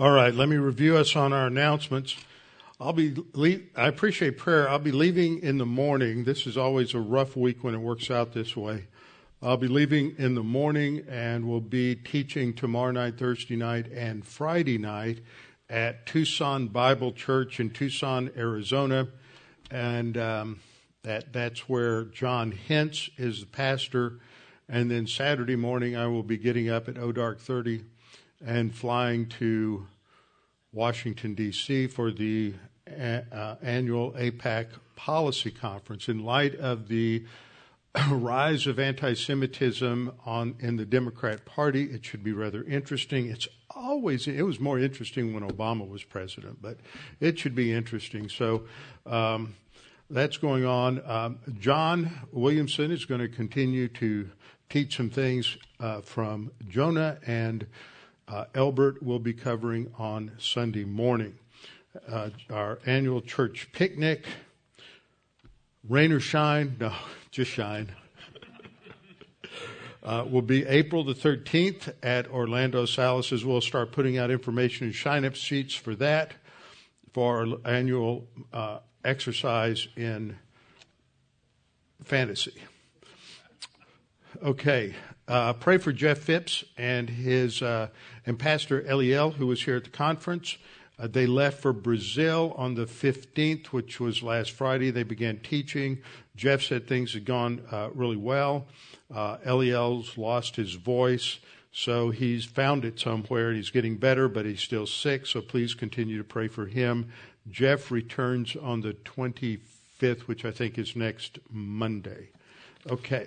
All right, let me review us on our announcements. I appreciate prayer. I'll be leaving in the morning. This is always a rough week when it works out this way. I'll be leaving in the morning and will be teaching tomorrow night, Thursday night, and Friday night at Tucson Bible Church in Tucson, Arizona. And that's where John Hintz is the pastor. And then Saturday morning, I will be getting up at dark 30 and flying to Washington, D.C. for the annual AIPAC Policy Conference. In light of the rise of anti-Semitism in the Democrat Party, it should be rather interesting. It was more interesting when Obama was president, but it should be interesting. So that's going on. John Williamson is going to continue to teach some things from Jonah, and Elbert will be covering on Sunday morning. Our annual church picnic, rain or shine, no, just shine, will be April the 13th at Orlando Salas's. We'll start putting out information and sign-up sheets for that, for our annual exercise in fantasy. Okay, pray for Jeff Phipps and his and Pastor Eliel, who was here at the conference. They left for Brazil on the 15th, which was last Friday. They began teaching. Jeff said things had gone really well. Eliel's lost his voice, so he's found it somewhere. He's getting better, but he's still sick, so please continue to pray for him. Jeff returns on the 25th, which I think is next Monday. Okay.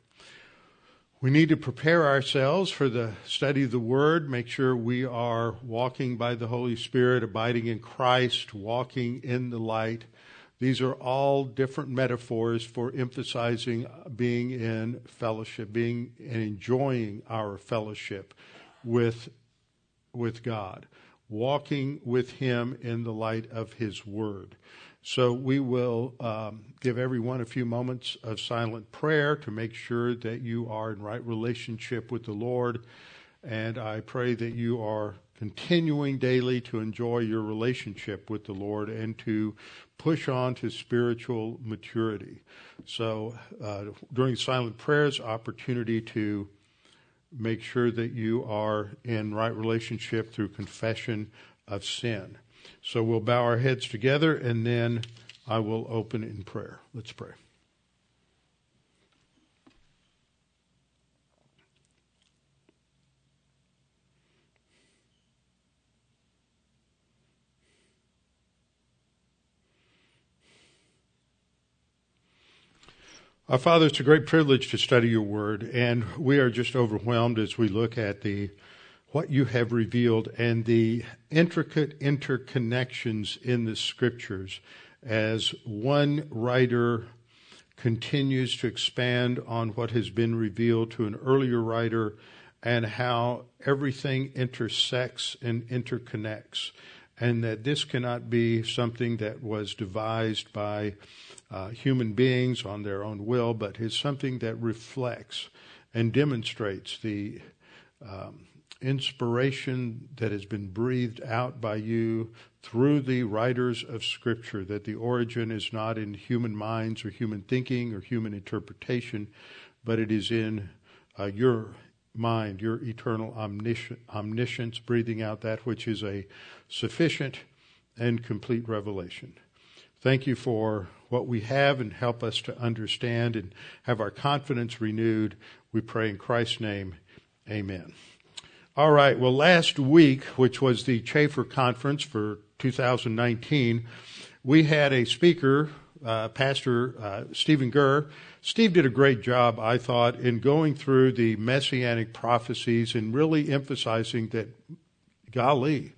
We need to prepare ourselves for the study of the Word, make sure we are walking by the Holy Spirit, abiding in Christ, walking in the light. These are all different metaphors for emphasizing being in fellowship, being and enjoying our fellowship with God, walking with Him in the light of His Word. So we will give everyone a few moments of silent prayer to make sure that you are in right relationship with the Lord. And I pray that you are continuing daily to enjoy your relationship with the Lord and to push on to spiritual maturity. So during silent prayers, opportunity to make sure that you are in right relationship through confession of sin. So we'll bow our heads together, and then I will open in prayer. Let's pray. Our Father, it's a great privilege to study your word, and we are just overwhelmed as we look at what you have revealed and the intricate interconnections in the scriptures as one writer continues to expand on what has been revealed to an earlier writer and how everything intersects and interconnects, and that this cannot be something that was devised by human beings on their own will, but is something that reflects and demonstrates the inspiration that has been breathed out by you through the writers of Scripture, that the origin is not in human minds or human thinking or human interpretation, but it is in your mind, your eternal omniscience, breathing out that which is a sufficient and complete revelation. Thank you for what we have, and help us to understand and have our confidence renewed. We pray in Christ's name. Amen. All right, well, last week, which was the Chafer Conference for 2019, we had a speaker, Pastor Stephen Gurr. Steve did a great job, I thought, in going through the Messianic prophecies and really emphasizing that, golly,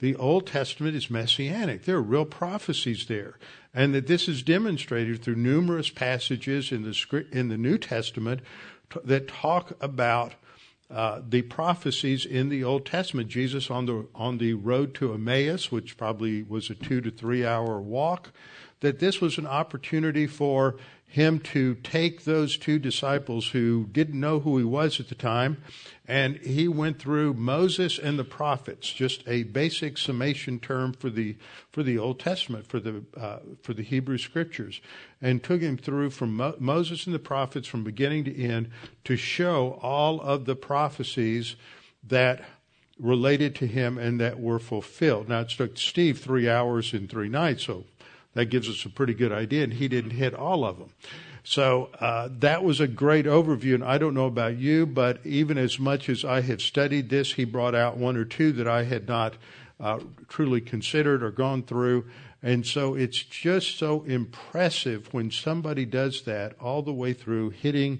The Old Testament is messianic. There are real prophecies there. And that this is demonstrated through numerous passages in the New Testament that talk about the prophecies in the Old Testament. Jesus on the road to Emmaus, which probably was a 2 to 3 hour walk, that this was an opportunity for him to take those two disciples who didn't know who he was at the time, and he went through Moses and the prophets, just a basic summation term for the Old Testament, for the Hebrew Scriptures, and took him through from Moses and the prophets from beginning to end to show all of the prophecies that related to him and that were fulfilled. Now, it took Steve 3 hours and 3 nights, so that gives us a pretty good idea, and he didn't hit all of them. So that was a great overview, and I don't know about you, but even as much as I have studied this, he brought out one or two that I had not truly considered or gone through, and so it's just so impressive when somebody does that all the way through, hitting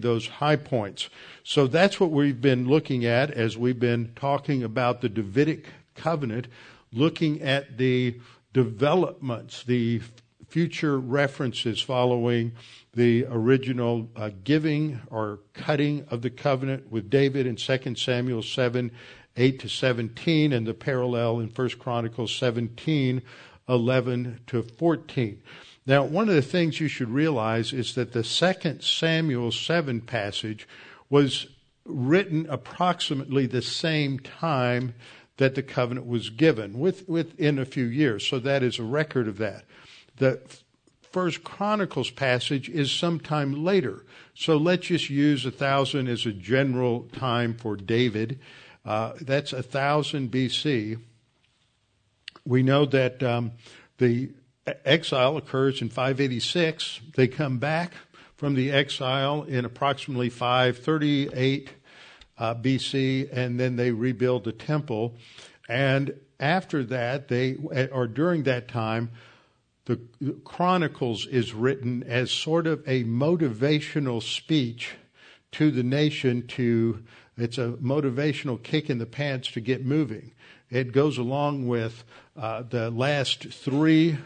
those high points. So that's what we've been looking at as we've been talking about the Davidic covenant, looking at the developments, the future references following the original giving or cutting of the covenant with David in 2 Samuel 7, 8 to 17, and the parallel in 1 Chronicles 17, 11 to 14. Now, one of the things you should realize is that the 2 Samuel 7 passage was written approximately the same time that the covenant was given, within a few years. So that is a record of that. The First Chronicles passage is sometime later. So let's just use 1000 as a general time for David. That's 1000 B.C. We know that the exile occurs in 586. They come back from the exile in approximately 538 B.C., and then they rebuild the temple. And after that, during that time, the Chronicles is written as sort of a motivational speech to the nation it's a motivational kick in the pants to get moving. It goes along with the last three,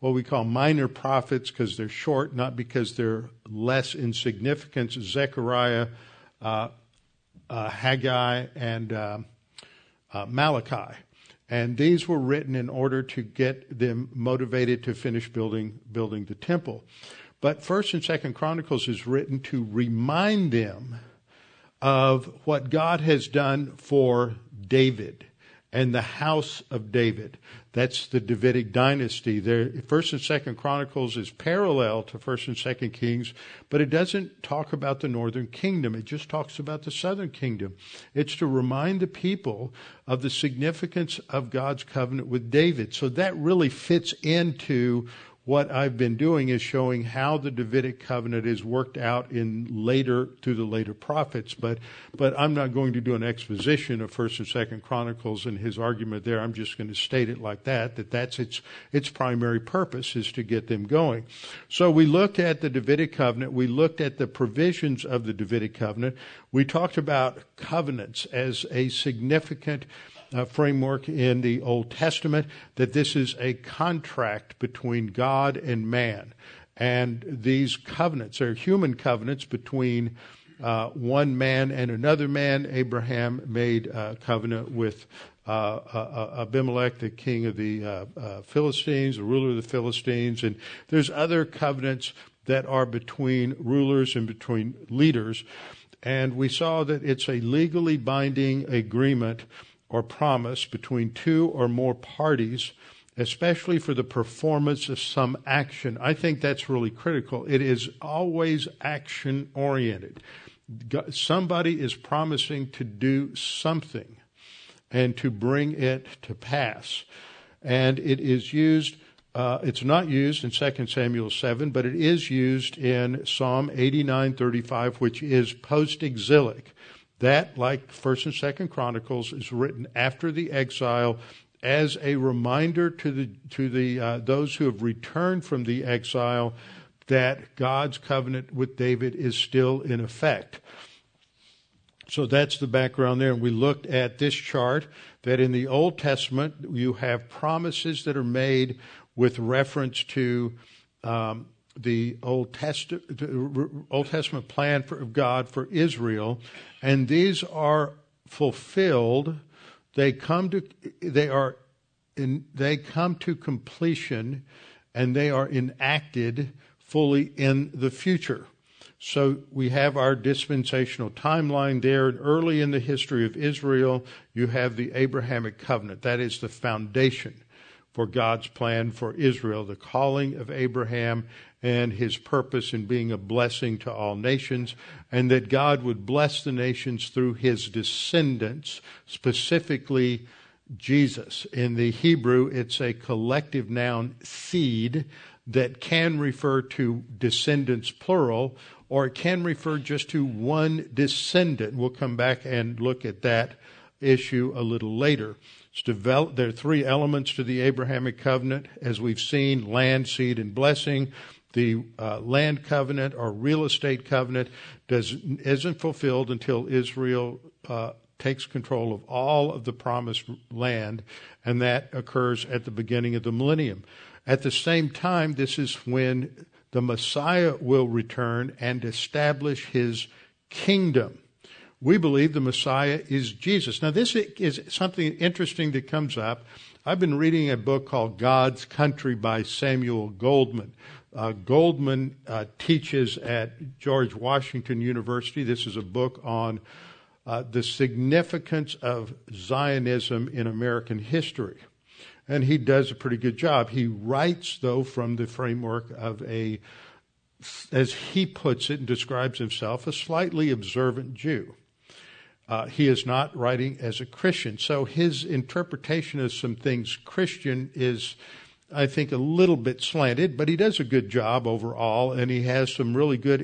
what we call minor prophets, because they're short, not because they're less in significance, Zechariah, Haggai, and Malachi. And these were written in order to get them motivated to finish building the temple. But 1st and 2nd Chronicles is written to remind them of what God has done for David and the house of David. That's the Davidic dynasty. 1st and 2nd Chronicles is parallel to 1st and 2nd Kings, but it doesn't talk about the northern kingdom. It just talks about the southern kingdom. It's to remind the people of the significance of God's covenant with David. So that really fits into what I've been doing, is showing how the Davidic covenant is worked out through the later prophets. But I'm not going to do an exposition of 1st and 2nd Chronicles and his argument there. I'm just going to state it like that that's its primary purpose, is to get them going. So we looked at the Davidic covenant. We looked at the provisions of the Davidic covenant. We talked about covenants as a significant framework in the Old Testament, that this is a contract between God and man. And these covenants are human covenants between one man and another man. Abraham made a covenant with Abimelech, the king of the Philistines, the ruler of the Philistines. And there's other covenants that are between rulers and between leaders. And we saw that it's a legally binding agreement or promise between two or more parties, especially for the performance of some action. I think that's really critical. It is always action-oriented. Somebody is promising to do something and to bring it to pass. And it is used, it's not used in 2 Samuel 7, but it is used in Psalm 89:35, which is post-exilic. That, like 1st and 2nd Chronicles, is written after the exile as a reminder to those who have returned from the exile that God's covenant with David is still in effect. So that's the background there. And we looked at this chart that in the Old Testament, you have promises that are made with reference to the Old Testament plan of God for Israel. And these are fulfilled. They come to completion, and they are enacted fully in the future. So we have our dispensational timeline there. And early in the history of Israel, you have the Abrahamic covenant. That is the foundation for God's plan for Israel, the calling of Abraham and his purpose in being a blessing to all nations, and that God would bless the nations through his descendants, specifically Jesus. In the Hebrew, it's a collective noun, seed, that can refer to descendants, plural, or it can refer just to one descendant. We'll come back and look at that issue a little later. There are three elements to the Abrahamic covenant, as we've seen: land, seed, and blessing. The land covenant or real estate covenant isn't fulfilled until Israel takes control of all of the promised land, and that occurs at the beginning of the millennium. At the same time, this is when the Messiah will return and establish his kingdom. We believe the Messiah is Jesus. Now, this is something interesting that comes up. I've been reading a book called God's Country by Samuel Goldman. Goldman teaches at George Washington University. This is a book on the significance of Zionism in American history. And he does a pretty good job. He writes, though, from the framework of a, as he puts it and describes himself, a slightly observant Jew. He is not writing as a Christian. So his interpretation of some things Christian is, I think, a little bit slanted, but he does a good job overall, and he has some really good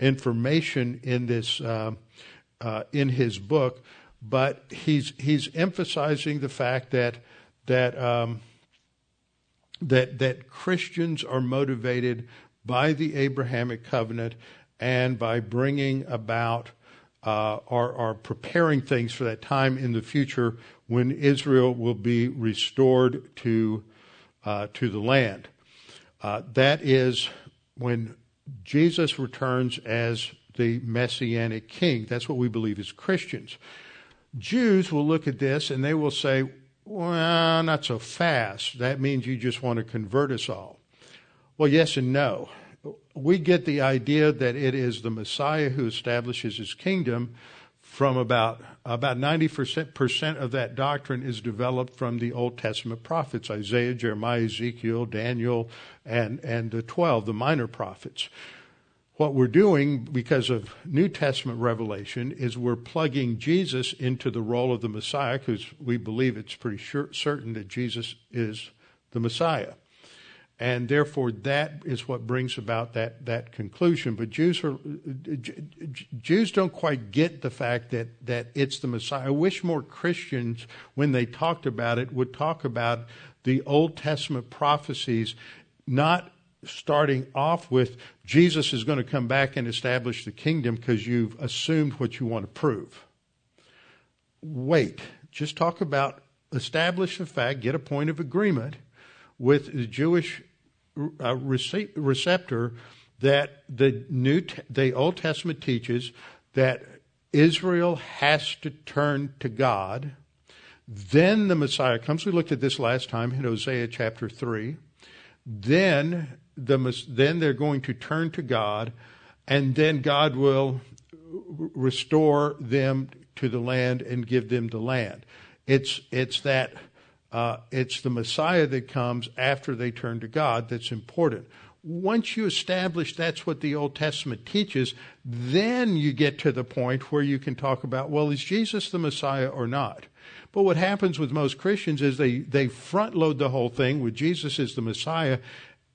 information in this in his book. But he's emphasizing the fact that Christians are motivated by the Abrahamic covenant and by bringing about or preparing things for that time in the future when Israel will be restored to the land. That is when Jesus returns as the Messianic King. That's what we believe as Christians. Jews will look at this and they will say, well, not so fast. That means you just want to convert us all. Well, yes and no. We get the idea that it is the Messiah who establishes his kingdom from about 90% of that doctrine is developed from the Old Testament prophets, Isaiah, Jeremiah, Ezekiel, Daniel, and the 12, the minor prophets. What we're doing because of New Testament revelation is we're plugging Jesus into the role of the Messiah, because we believe it's pretty certain that Jesus is the Messiah. And therefore, that is what brings about that conclusion. But Jews don't quite get the fact that it's the Messiah. I wish more Christians, when they talked about it, would talk about the Old Testament prophecies, not starting off with Jesus is going to come back and establish the kingdom because you've assumed what you want to prove. Wait, just talk about establish the fact, get a point of agreement with the Jewish receptor that the Old Testament teaches that Israel has to turn to God. Then the Messiah comes. We looked at this last time in Hosea chapter 3. Then they're going to turn to God, and then God will restore them to the land and give them the land. It's the Messiah that comes after they turn to God that's important. Once you establish that's what the Old Testament teaches, then you get to the point where you can talk about, well, is Jesus the Messiah or not? But what happens with most Christians is they front load the whole thing with Jesus as the Messiah.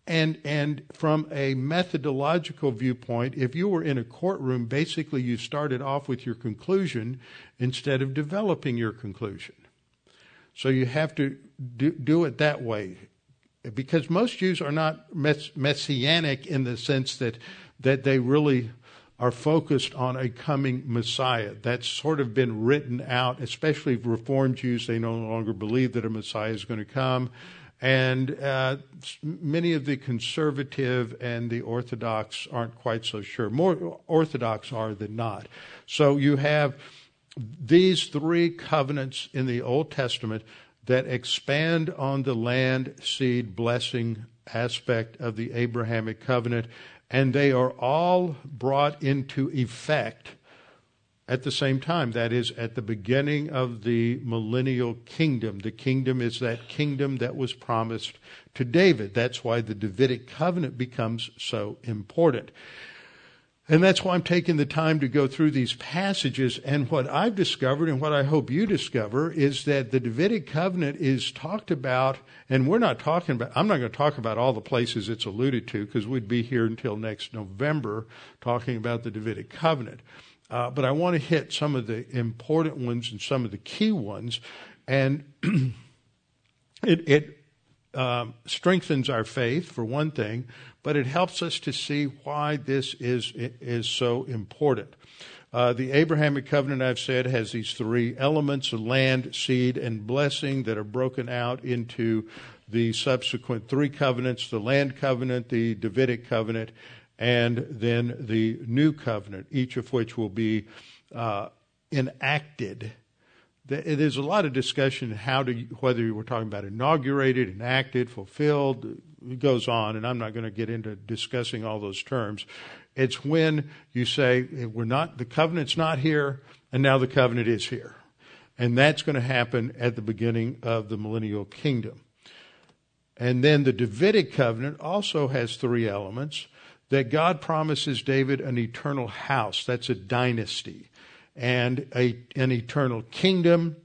And from a methodological viewpoint, if you were in a courtroom, basically you started off with your conclusion instead of developing your conclusion. So you have to do it that way, because most Jews are not messianic in the sense that they really are focused on a coming Messiah. That's sort of been written out, especially Reformed Jews. They no longer believe that a Messiah is going to come. And many of the conservative and the Orthodox aren't quite so sure. More Orthodox are than not. So you have these three covenants in the Old Testament that expand on the land, seed, blessing aspect of the Abrahamic covenant, and they are all brought into effect at the same time, that is, at the beginning of the millennial kingdom. The kingdom is that kingdom that was promised to David. That's why the Davidic covenant becomes so important. And that's why I'm taking the time to go through these passages. And what I've discovered, and what I hope you discover, is that the Davidic covenant is talked about, and I'm not going to talk about all the places it's alluded to, because we'd be here until next November talking about the Davidic covenant. But I want to hit some of the important ones and some of the key ones. And it strengthens our faith, for one thing, but it helps us to see why this is so important. The Abrahamic covenant, I've said, has these three elements, land, seed, and blessing, that are broken out into the subsequent three covenants, the land covenant, the Davidic covenant, and then the new covenant, each of which will be enacted. There's a lot of discussion whether we're talking about inaugurated, enacted, fulfilled. It goes on, and I'm not going to get into discussing all those terms. It's when you say the covenant's not here, and now the covenant is here. And that's going to happen at the beginning of the millennial kingdom. And then the Davidic covenant also has three elements, that God promises David an eternal house. That's a dynasty, and an eternal kingdom,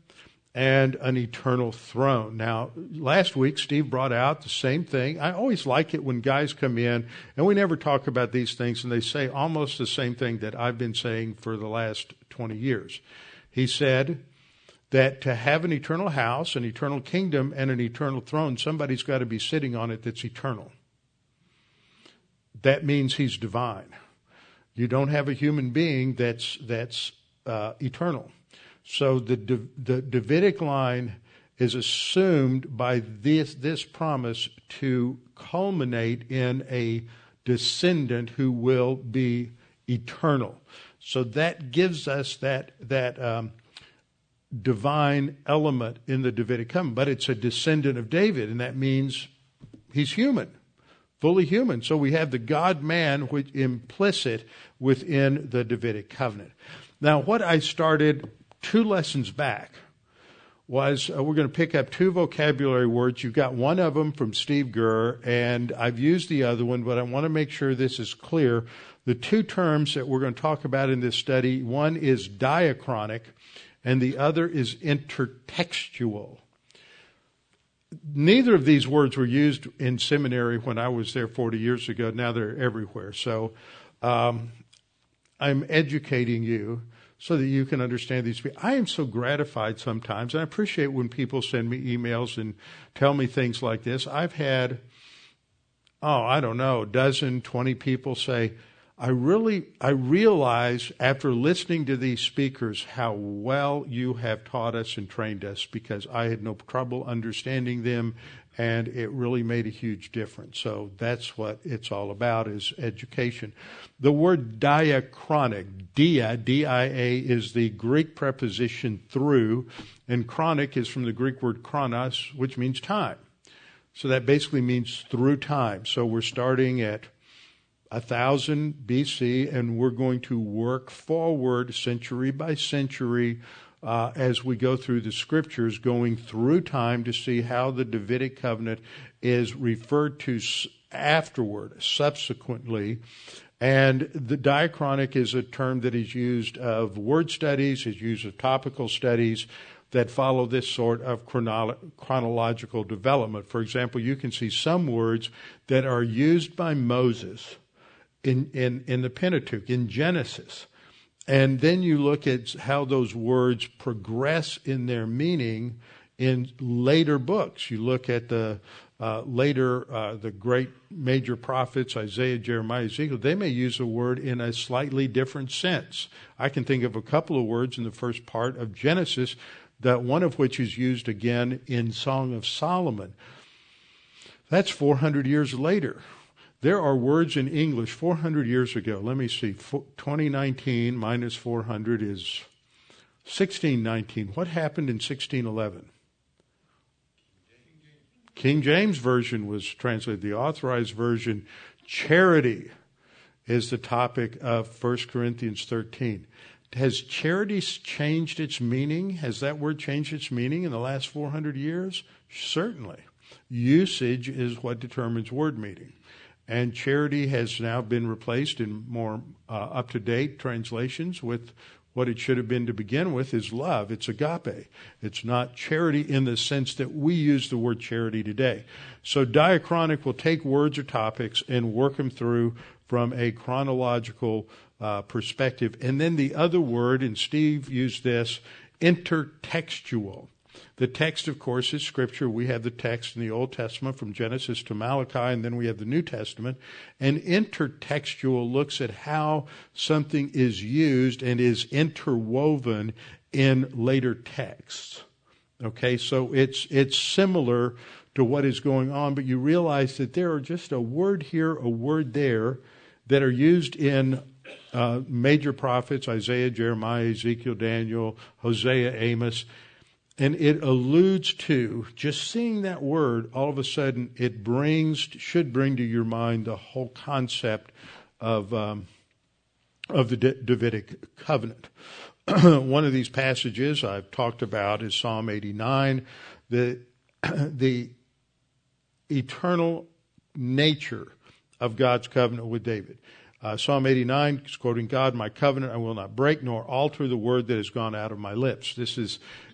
and an eternal throne. Now, last week, Steve brought out the same thing. I always like it when guys come in, and we never talk about these things, and they say almost the same thing that I've been saying for the last 20 years. He said that to have an eternal house, an eternal kingdom, and an eternal throne, somebody's got to be sitting on it that's eternal. That means he's divine. You don't have a human being that's eternal. So the Davidic line is assumed by this promise to culminate in a descendant who will be eternal. So that gives us that divine element in the Davidic covenant. But it's a descendant of David, and that means he's human, fully human. So we have the God-man, which implicit within the Davidic covenant. Now, what I started two lessons back was we're going to pick up two vocabulary words. You've got one of them from Steve Gurr, and I've used the other one, but I want to make sure this is clear. The two terms that we're going to talk about in this study, one is diachronic, and the other is intertextual. Neither of these words were used in seminary when I was there 40 years ago. Now they're everywhere. So I'm educating you so that you can understand these. I am so gratified sometimes, and I appreciate when people send me emails and tell me things like this. I've had, a dozen, 20 people say, I realize after listening to these speakers how well you have taught us and trained us, because I had no trouble understanding them, and it really made a huge difference. So that's what it's all about, is education. The word diachronic, dia, D-I-A, is the Greek preposition through, and chronic is from the Greek word chronos, which means time. So that basically means through time. So we're starting at 1000 BC, and we're going to work forward century by century as we go through the scriptures, going through time to see how the Davidic covenant is referred to afterward, subsequently. And the diachronic is a term that is used of word studies, is used of topical studies that follow this sort of chronological development. For example, you can see some words that are used by Moses in the Pentateuch, in Genesis. And then you look at how those words progress in their meaning in later books. You look at the the great major prophets, Isaiah, Jeremiah, Ezekiel, they may use a word in a slightly different sense. I can think of a couple of words in the first part of Genesis, that one of which is used again in Song of Solomon. That's 400 years later. There are words in English 400 years ago. Let me see, 2019 minus 400 is 1619. What happened in 1611? King James Version was translated. The Authorized Version, charity is the topic of 1 Corinthians 13. Has charity changed its meaning? Has that word changed its meaning in the last 400 years? Certainly. Usage is what determines word meaning. And charity has now been replaced in more up-to-date translations with what it should have been to begin with, is love. It's agape. It's not charity in the sense that we use the word charity today. So diachronic will take words or topics and work them through from a chronological perspective. And then the other word, and Steve used this, intertextual. The text, of course, is Scripture. We have the text in the Old Testament from Genesis to Malachi, and then we have the New Testament. And intertextual looks at how something is used and is interwoven in later texts. Okay, so it's similar to what is going on, but you realize that there are just a word here, a word there, that are used in major prophets, Isaiah, Jeremiah, Ezekiel, Daniel, Hosea, Amos, and it alludes to, just seeing that word, all of a sudden it should bring to your mind the whole concept of the Davidic covenant. One of these passages I've talked about is Psalm 89, the eternal nature of God's covenant with David. Psalm 89 is quoting God, my covenant I will not break nor alter the word that has gone out of my lips.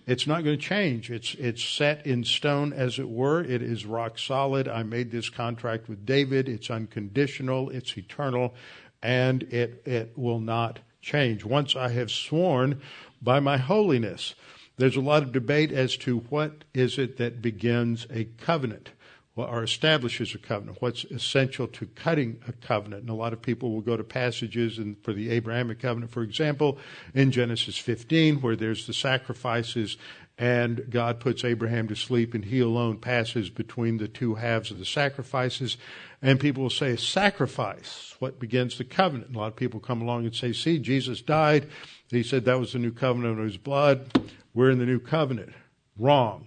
It's not going to change. It's set in stone, as it were. It is rock solid. I made this contract with David. It's unconditional. It's eternal. And it will not change. Once I have sworn by my holiness. There's a lot of debate as to what is it that begins a covenant or establishes a covenant, what's essential to cutting a covenant. And a lot of people will go to passages and for the Abrahamic covenant, for example, in Genesis 15, where there's the sacrifices and God puts Abraham to sleep and he alone passes between the two halves of the sacrifices. And people will say, sacrifice, what begins the covenant? And a lot of people come along and say, see, Jesus died. He said that was the new covenant of his blood. We're in the new covenant. Wrong.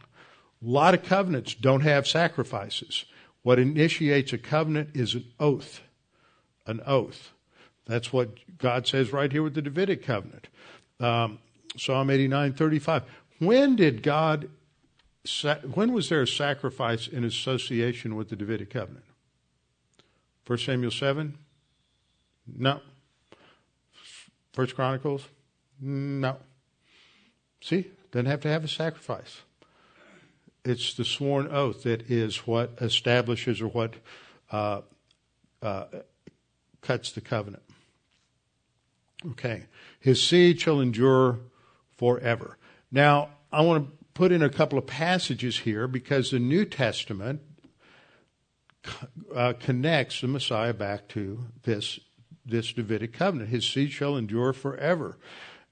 A lot of covenants don't have sacrifices. What initiates a covenant is an oath. An oath. That's what God says right here with the Davidic covenant. Psalm 89:35. When was there a sacrifice in association with the Davidic covenant? 1 Samuel 7? No. 1 Chronicles? No. See, doesn't have to have a sacrifice. It's the sworn oath that is what establishes or what cuts the covenant. Okay. His seed shall endure forever. Now, I want to put in a couple of passages here because the New Testament connects the Messiah back to this Davidic covenant. His seed shall endure forever.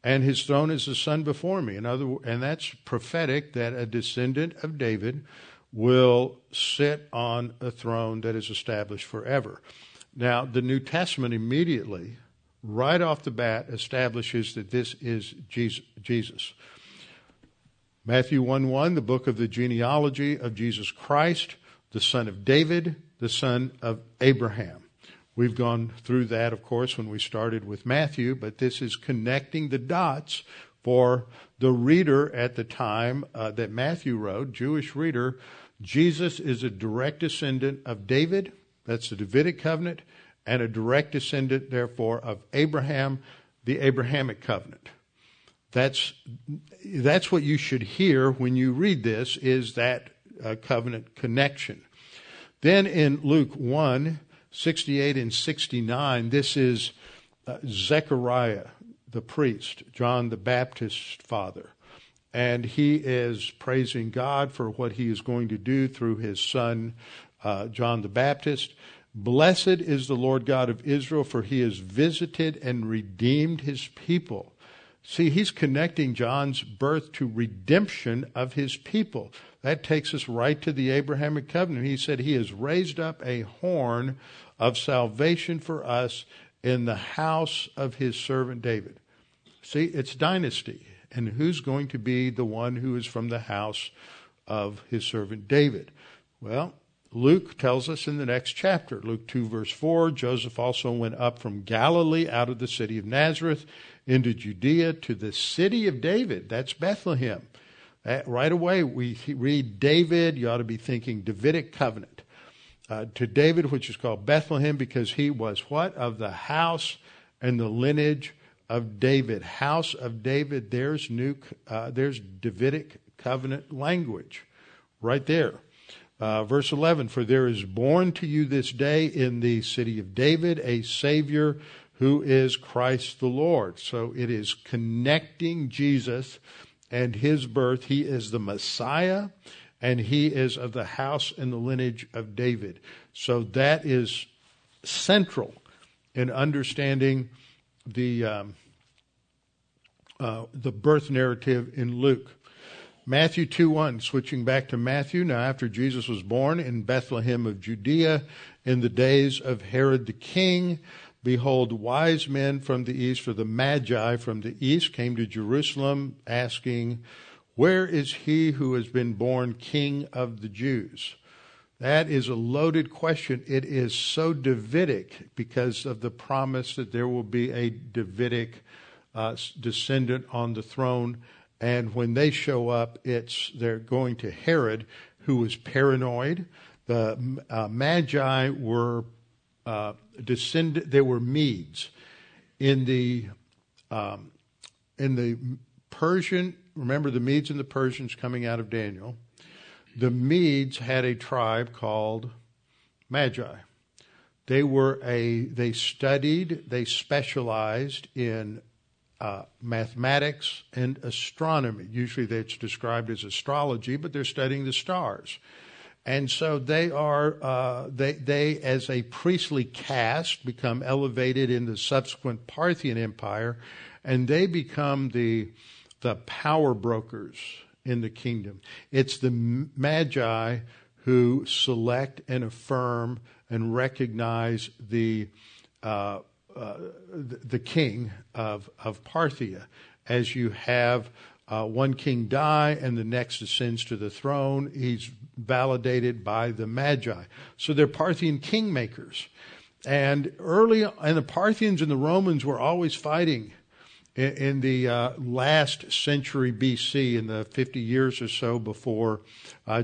And his throne is the sun before me. And that's prophetic that a descendant of David will sit on a throne that is established forever. Now, the New Testament immediately, right off the bat, establishes that this is Jesus. Matthew 1:1, the book of the genealogy of Jesus Christ, the son of David, the son of Abraham. We've gone through that, of course, when we started with Matthew, but this is connecting the dots for the reader at the time that Matthew wrote, Jewish reader. Jesus is a direct descendant of David, that's the Davidic covenant, and a direct descendant, therefore, of Abraham, the Abrahamic covenant. That's what you should hear when you read this, is that covenant connection. Then in Luke 1, 68 and 69, this is Zechariah, the priest, John the Baptist's father. And he is praising God for what he is going to do through his son, John the Baptist. Blessed is the Lord God of Israel, for he has visited and redeemed his people. See, he's connecting John's birth to redemption of his people. That takes us right to the Abrahamic covenant. He said he has raised up a horn of salvation for us in the house of his servant David. See, it's dynasty. And who's going to be the one who is from the house of his servant David? Well, Luke tells us in the next chapter, Luke 2, verse 4, Joseph also went up from Galilee out of the city of Nazareth into Judea to the city of David. That's Bethlehem. Right away, we read David. You ought to be thinking Davidic covenant. To David, which is called Bethlehem, because he was what? Of the house and the lineage of David. House of David, there's Davidic covenant language right there. Verse 11, for there is born to you this day in the city of David a Savior who is Christ the Lord. So it is connecting Jesus and his birth. He is the Messiah, and he is of the house and the lineage of David. So that is central in understanding the birth narrative in Luke. Matthew 2:1, switching back to Matthew. Now, after Jesus was born in Bethlehem of Judea, in the days of Herod the king, behold, wise men from the east, for the Magi from the east, came to Jerusalem, asking, where is he who has been born King of the Jews? That is a loaded question. It is so Davidic because of the promise that there will be a Davidic descendant on the throne. And when they show up, they're going to Herod, who was paranoid. The Magi were descended. They were Medes in the Persian. Remember the Medes and the Persians coming out of Daniel. The Medes had a tribe called Magi. They specialized in mathematics and astronomy. Usually that's described as astrology, but they're studying the stars. And so they are, they as a priestly caste become elevated in the subsequent Parthian Empire, and they become the power brokers in the kingdom. It's the Magi who select and affirm and recognize the king of Parthia. As you have one king die and the next ascends to the throne, he's validated by the Magi. So they're Parthian kingmakers. And the Parthians and the Romans were always fighting in the last century BC, in the 50 years or so before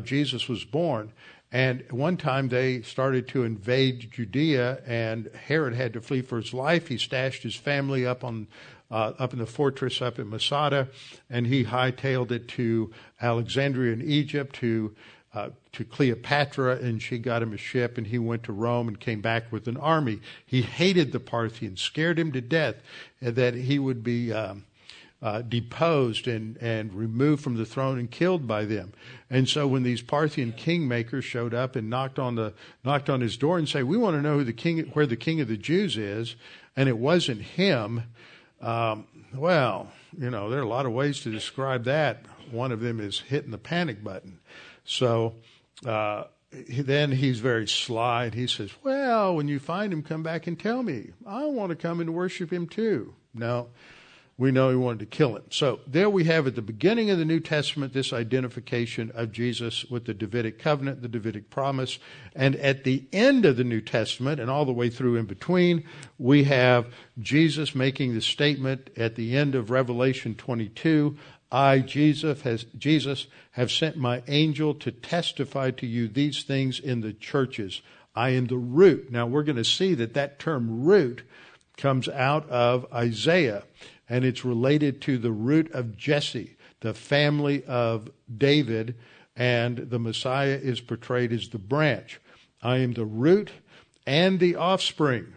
Jesus was born. And one time they started to invade Judea, and Herod had to flee for his life. He stashed his family up in the fortress up in Masada, and he hightailed it to Alexandria in Egypt to Cleopatra, and she got him a ship, and he went to Rome and came back with an army. He hated the Parthians, scared him to death that he would be deposed and removed from the throne and killed by them. And so when these Parthian kingmakers showed up and knocked on his door and say, we want to know where the king of the Jews is, and it wasn't him, well, you know, there are a lot of ways to describe that. One of them is hitting the panic button. So then he's very sly, and he says, well, when you find him, come back and tell me. I want to come and worship him too. No. We know he wanted to kill him. So there we have at the beginning of the New Testament this identification of Jesus with the Davidic covenant, the Davidic promise. And at the end of the New Testament, and all the way through in between, we have Jesus making the statement at the end of Revelation 22, I, Jesus, have sent my angel to testify to you these things in the churches. I am the root. Now we're going to see that term root comes out of Isaiah. And it's related to the root of Jesse, the family of David, and the Messiah is portrayed as the branch. I am the root and the offspring.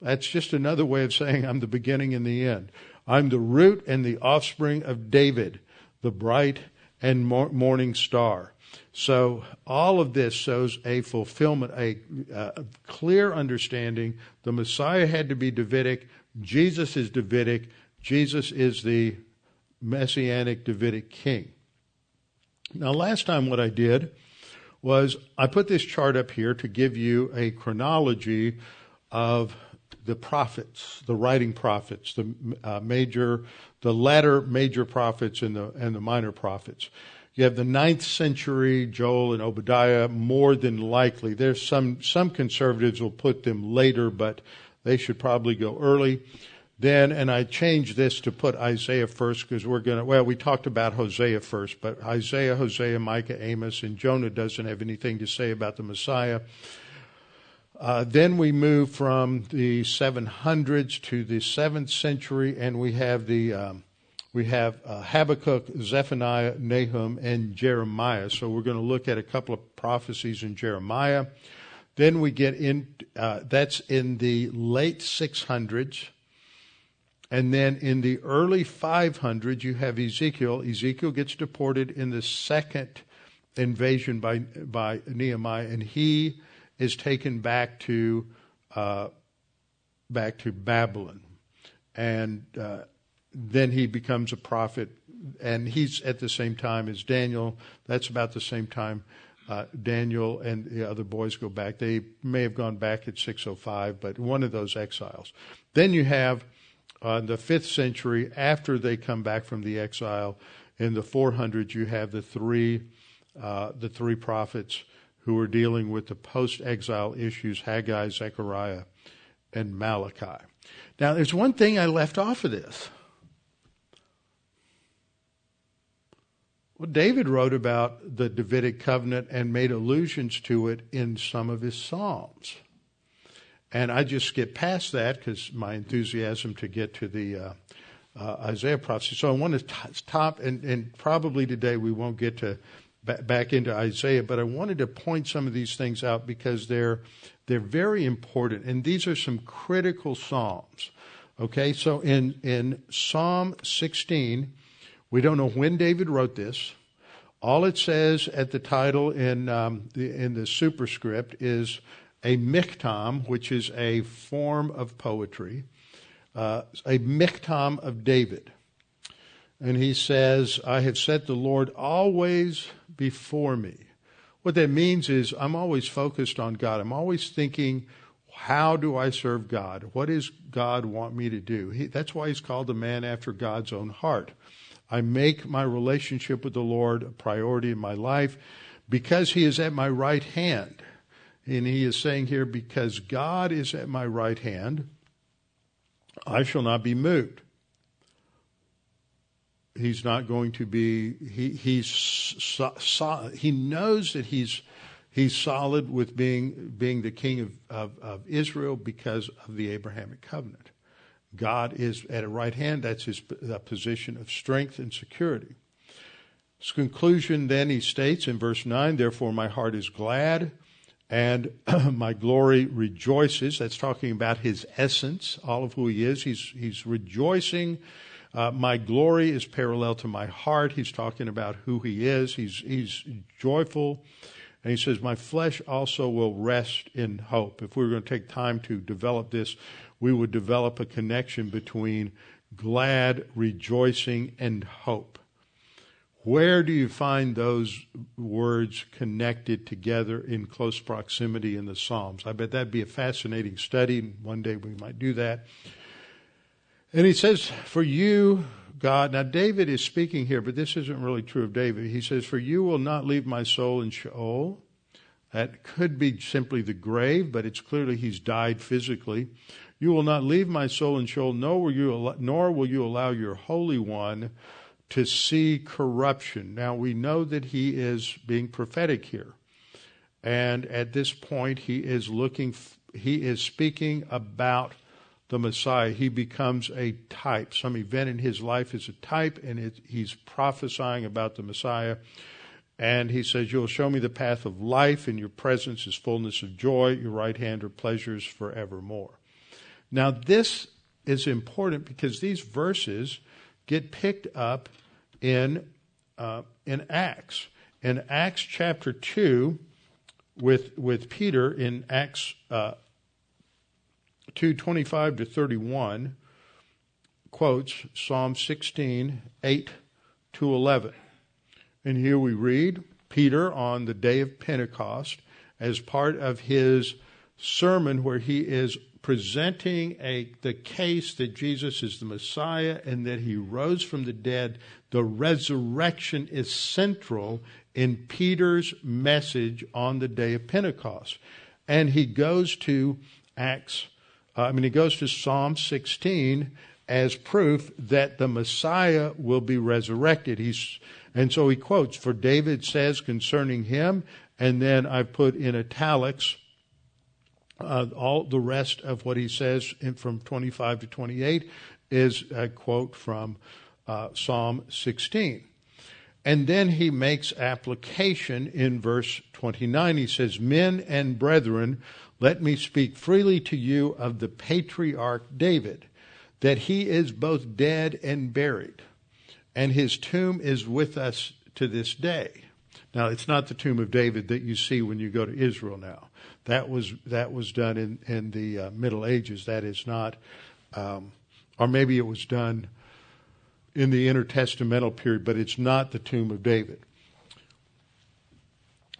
That's just another way of saying I'm the beginning and the end. I'm the root and the offspring of David, the bright and morning star. So all of this shows a fulfillment, a clear understanding. The Messiah had to be Davidic. Jesus is Davidic. Jesus is the Messianic Davidic king. Now, last time what I did was I put this chart up here to give you a chronology of the prophets, the writing prophets, the latter major prophets and the minor prophets. You have the 9th century, Joel and Obadiah, more than likely. There's some conservatives will put them later, but they should probably go early. Then, and I changed this to put Isaiah first because we talked about Hosea first, but Hosea, Micah, Amos, and Jonah doesn't have anything to say about the Messiah. Then we move from the 700s to the 7th century, and we have Habakkuk, Zephaniah, Nahum, and Jeremiah. So we're going to look at a couple of prophecies in Jeremiah. Then we get in, that's in the late 600s. And then in the early 500s, you have Ezekiel. Ezekiel gets deported in the second invasion by Nehemiah, and he is taken back to Babylon. And then he becomes a prophet, and he's at the same time as Daniel. That's about the same time Daniel and the other boys go back. They may have gone back at 605, but one of those exiles. Then you have the 5th century, after they come back from the exile, in the 400s you have the three prophets who are dealing with the post-exile issues, Haggai, Zechariah, and Malachi. Now, there's one thing I left off of this. Well, David wrote about the Davidic covenant and made allusions to it in some of his Psalms. And I just skipped past that because my enthusiasm to get to the Isaiah prophecy. So I want to top, and probably today we won't get to back into Isaiah, but I wanted to point some of these things out because they're very important. And these are some critical Psalms. Okay, so in Psalm 16... we don't know when David wrote this. All it says at the title in the superscript is a miktam, which is a form of poetry, a miktam of David. And he says, I have set the Lord always before me. What that means is I'm always focused on God. I'm always thinking, how do I serve God? What does God want me to do? That's why he's called a man after God's own heart. I make my relationship with the Lord a priority in my life because he is at my right hand. And he is saying here, because God is at my right hand, I shall not be moved. He's not going to be, he knows that he's solid with being the king of Israel because of the Abrahamic covenant. God is at a right hand. That's his position of strength and security. His conclusion then he states in verse 9, therefore my heart is glad and my glory rejoices. That's talking about his essence, all of who he is. He's rejoicing. My glory is parallel to my heart. He's talking about who he is. He's joyful. And he says, my flesh also will rest in hope. If we were going to take time to develop this, we would develop a connection between glad, rejoicing, and hope. Where do you find those words connected together in close proximity in the Psalms? I bet that'd be a fascinating study. One day we might do that. And he says, for you, God, now David is speaking here, but this isn't really true of David. He says, for you will not leave my soul in Sheol. That could be simply the grave, but it's clearly he's died physically. You will not leave my soul in Sheol, nor will you allow your Holy One to see corruption. Now, we know that he is being prophetic here. And at this point, he is speaking about the Messiah. He becomes a type. Some event in his life is a type, and he's prophesying about the Messiah. And he says, you'll show me the path of life. In your presence is fullness of joy. Your right hand are pleasures forevermore. Now, this is important because these verses get picked up in in Acts. In Acts chapter 2 with Peter in Acts 2:25 to 31 quotes Psalm 16, 8 to 11. And here we read Peter on the day of Pentecost as part of his sermon where he is presenting the case that Jesus is the Messiah and that he rose from the dead. The resurrection is central in Peter's message on the day of Pentecost. And he goes to Psalm 16 as proof that the Messiah will be resurrected. And so he quotes, for David says concerning him, and then I put in italics all the rest of what he says from 25 to 28 is a quote from Psalm 16. And then he makes application in verse 29. He says, men and brethren, let me speak freely to you of the patriarch David, that he is both dead and buried, and his tomb is with us to this day. Now, it's not the tomb of David that you see when you go to Israel now. That was done in the Middle Ages. That is not, or maybe it was done in the intertestamental period, but it's not the tomb of David.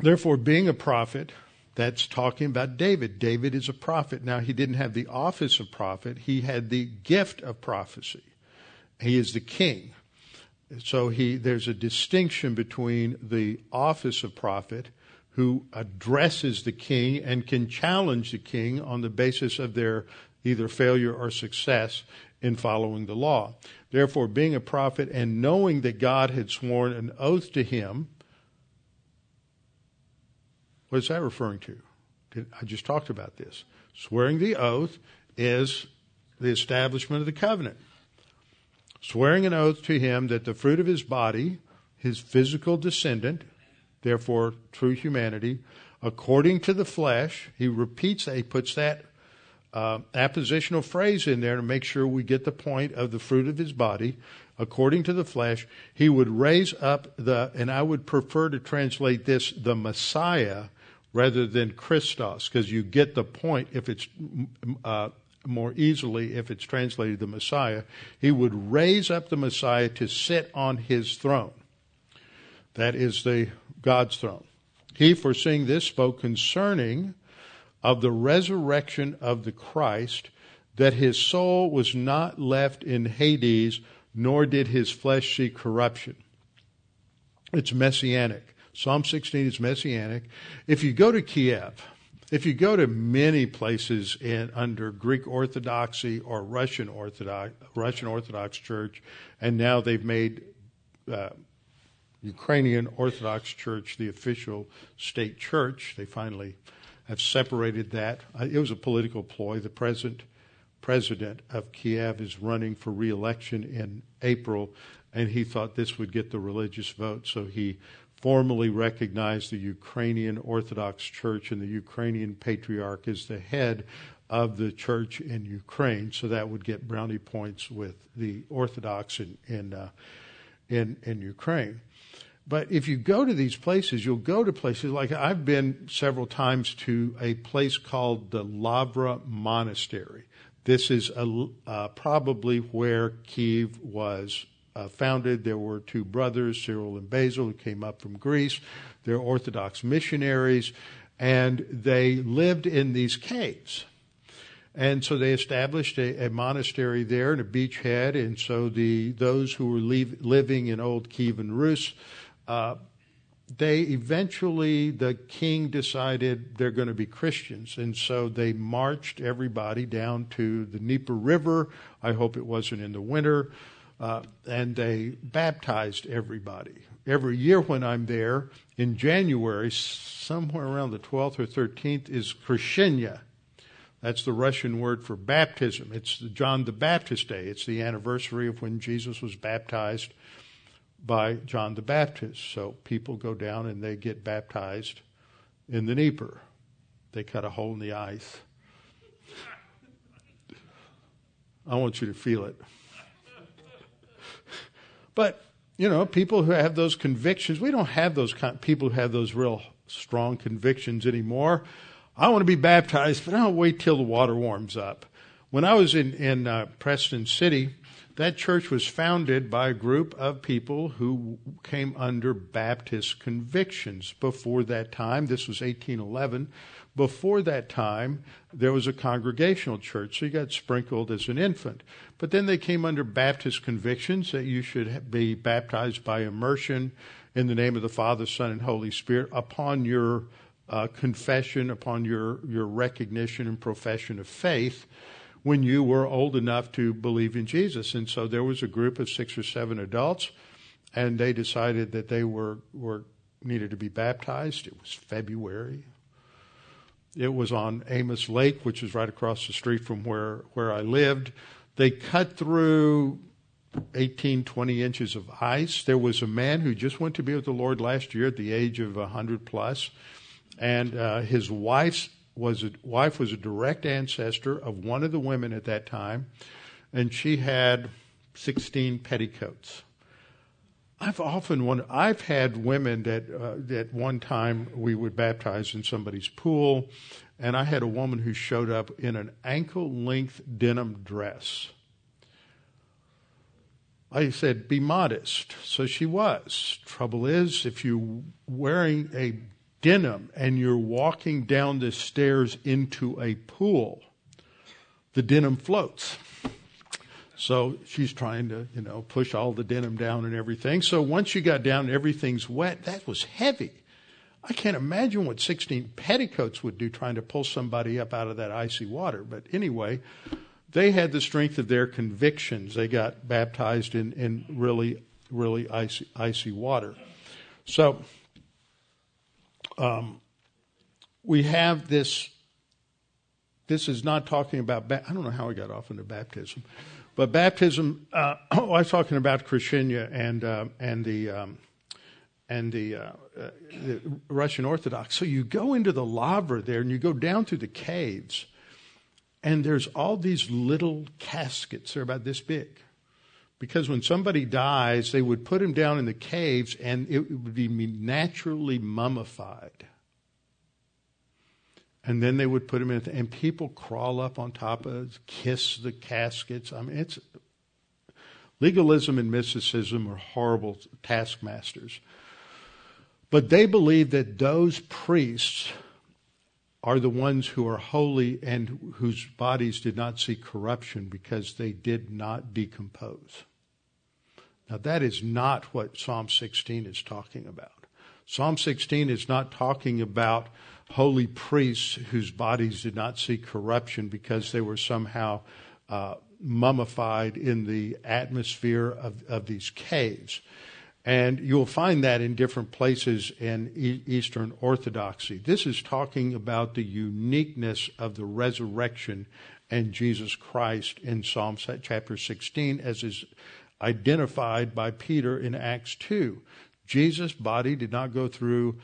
Therefore, being a prophet, that's talking about David. David is a prophet. Now, he didn't have the office of prophet. He had the gift of prophecy. He is the king. So there's a distinction between the office of prophet, who addresses the king and can challenge the king on the basis of their either failure or success in following the law. Therefore, being a prophet and knowing that God had sworn an oath to him, what is that referring to? I just talked about this. Swearing the oath is the establishment of the covenant. Swearing an oath to him that the fruit of his body, his physical descendant, therefore true humanity, according to the flesh, he repeats that, he puts that appositional phrase in there to make sure we get the point of the fruit of his body, according to the flesh, he would raise up and I would prefer to translate this, the Messiah, rather than Christos, because you get the point if it's more easily if it's translated the Messiah. He would raise up the Messiah to sit on his throne. That is the God's throne. He, foreseeing this, spoke concerning of the resurrection of the Christ, that his soul was not left in Hades, nor did his flesh see corruption. It's messianic. Psalm 16 is messianic. If you go to Kiev, if you go to many places under Greek Orthodoxy or Russian Orthodox Church, and now they've made Ukrainian Orthodox Church the official state church. They finally have separated that. It was a political ploy. The present president of Kiev is running for re-election in April, and he thought this would get the religious vote, so he formally recognized the Ukrainian Orthodox Church and the Ukrainian Patriarch as the head of the church in Ukraine. So that would get brownie points with the Orthodox in Ukraine. But if you go to these places, you'll go to places like I've been several times to a place called the Lavra Monastery. This is probably where Kiev was founded. There were two brothers, Cyril and Basil, who came up from Greece. They're Orthodox missionaries, and they lived in these caves. And so they established a monastery there and a beachhead, and so those who were living in old Kievan Rus, they eventually, the king decided they're going to be Christians, and so they marched everybody down to the Dnieper River. I hope it wasn't in the winter. And they baptized everybody. Every year when I'm there, in January, somewhere around the 12th or 13th, is Krishnya. That's the Russian word for baptism. It's John the Baptist Day. It's the anniversary of when Jesus was baptized by John the Baptist. So people go down and they get baptized in the Dnieper. They cut a hole in the ice. I want you to feel it. But You know, people who have those convictions, we don't have those people who have those real strong convictions anymore. I want to be baptized, but I'll wait till the water warms up. When I was in Preston City, that church was founded by a group of people who came under Baptist convictions. Before that time, this was 1811, before that time, there was a congregational church, so you got sprinkled as an infant. But then they came under Baptist convictions that you should be baptized by immersion in the name of the Father, Son, and Holy Spirit upon your confession, upon your recognition and profession of faith, when you were old enough to believe in Jesus. And so there was a group of 6 or 7 adults, and they decided that they were needed to be baptized. It was February. It was on Amos Lake, which is right across the street from where I lived. They cut through 18, 20 inches of ice. There was a man who just went to be with the Lord last year at the age of 100 plus, and his wife was a direct ancestor of one of the women at that time, and she had 16 petticoats. I've had women that at one time we would baptize in somebody's pool, and I had a woman who showed up in an ankle-length denim dress. I said, be modest. So she was. Trouble is, if you're wearing a denim and you're walking down the stairs into a pool, the denim floats. So she's trying to, push all the denim down and everything. So once you got down, everything's wet. That was heavy. I can't imagine what 16 petticoats would do trying to pull somebody up out of that icy water. But anyway, they had the strength of their convictions. They got baptized in really, really icy water. So we have this is not talking about, I don't know how I got off into baptism, but baptism, I was talking about Christiania and the Russian Orthodox. So you go into the lava there and you go down through the caves, and there's all these little caskets. They're about this big. Because when somebody dies, they would put him down in the caves, and it would be naturally mummified. And then they would put him in, and people crawl up on top of it, kiss the caskets. I mean, it's legalism and mysticism are horrible taskmasters. But they believe that those priests are the ones who are holy and whose bodies did not see corruption because they did not decompose. Now, that is not what Psalm 16 is talking about. Psalm 16 is not talking about holy priests whose bodies did not see corruption because they were somehow mummified in the atmosphere of these caves. And you'll find that in different places in Eastern Orthodoxy. This is talking about the uniqueness of the resurrection and Jesus Christ in Psalm chapter 16, as is identified by Peter in Acts 2. Jesus' body did not go through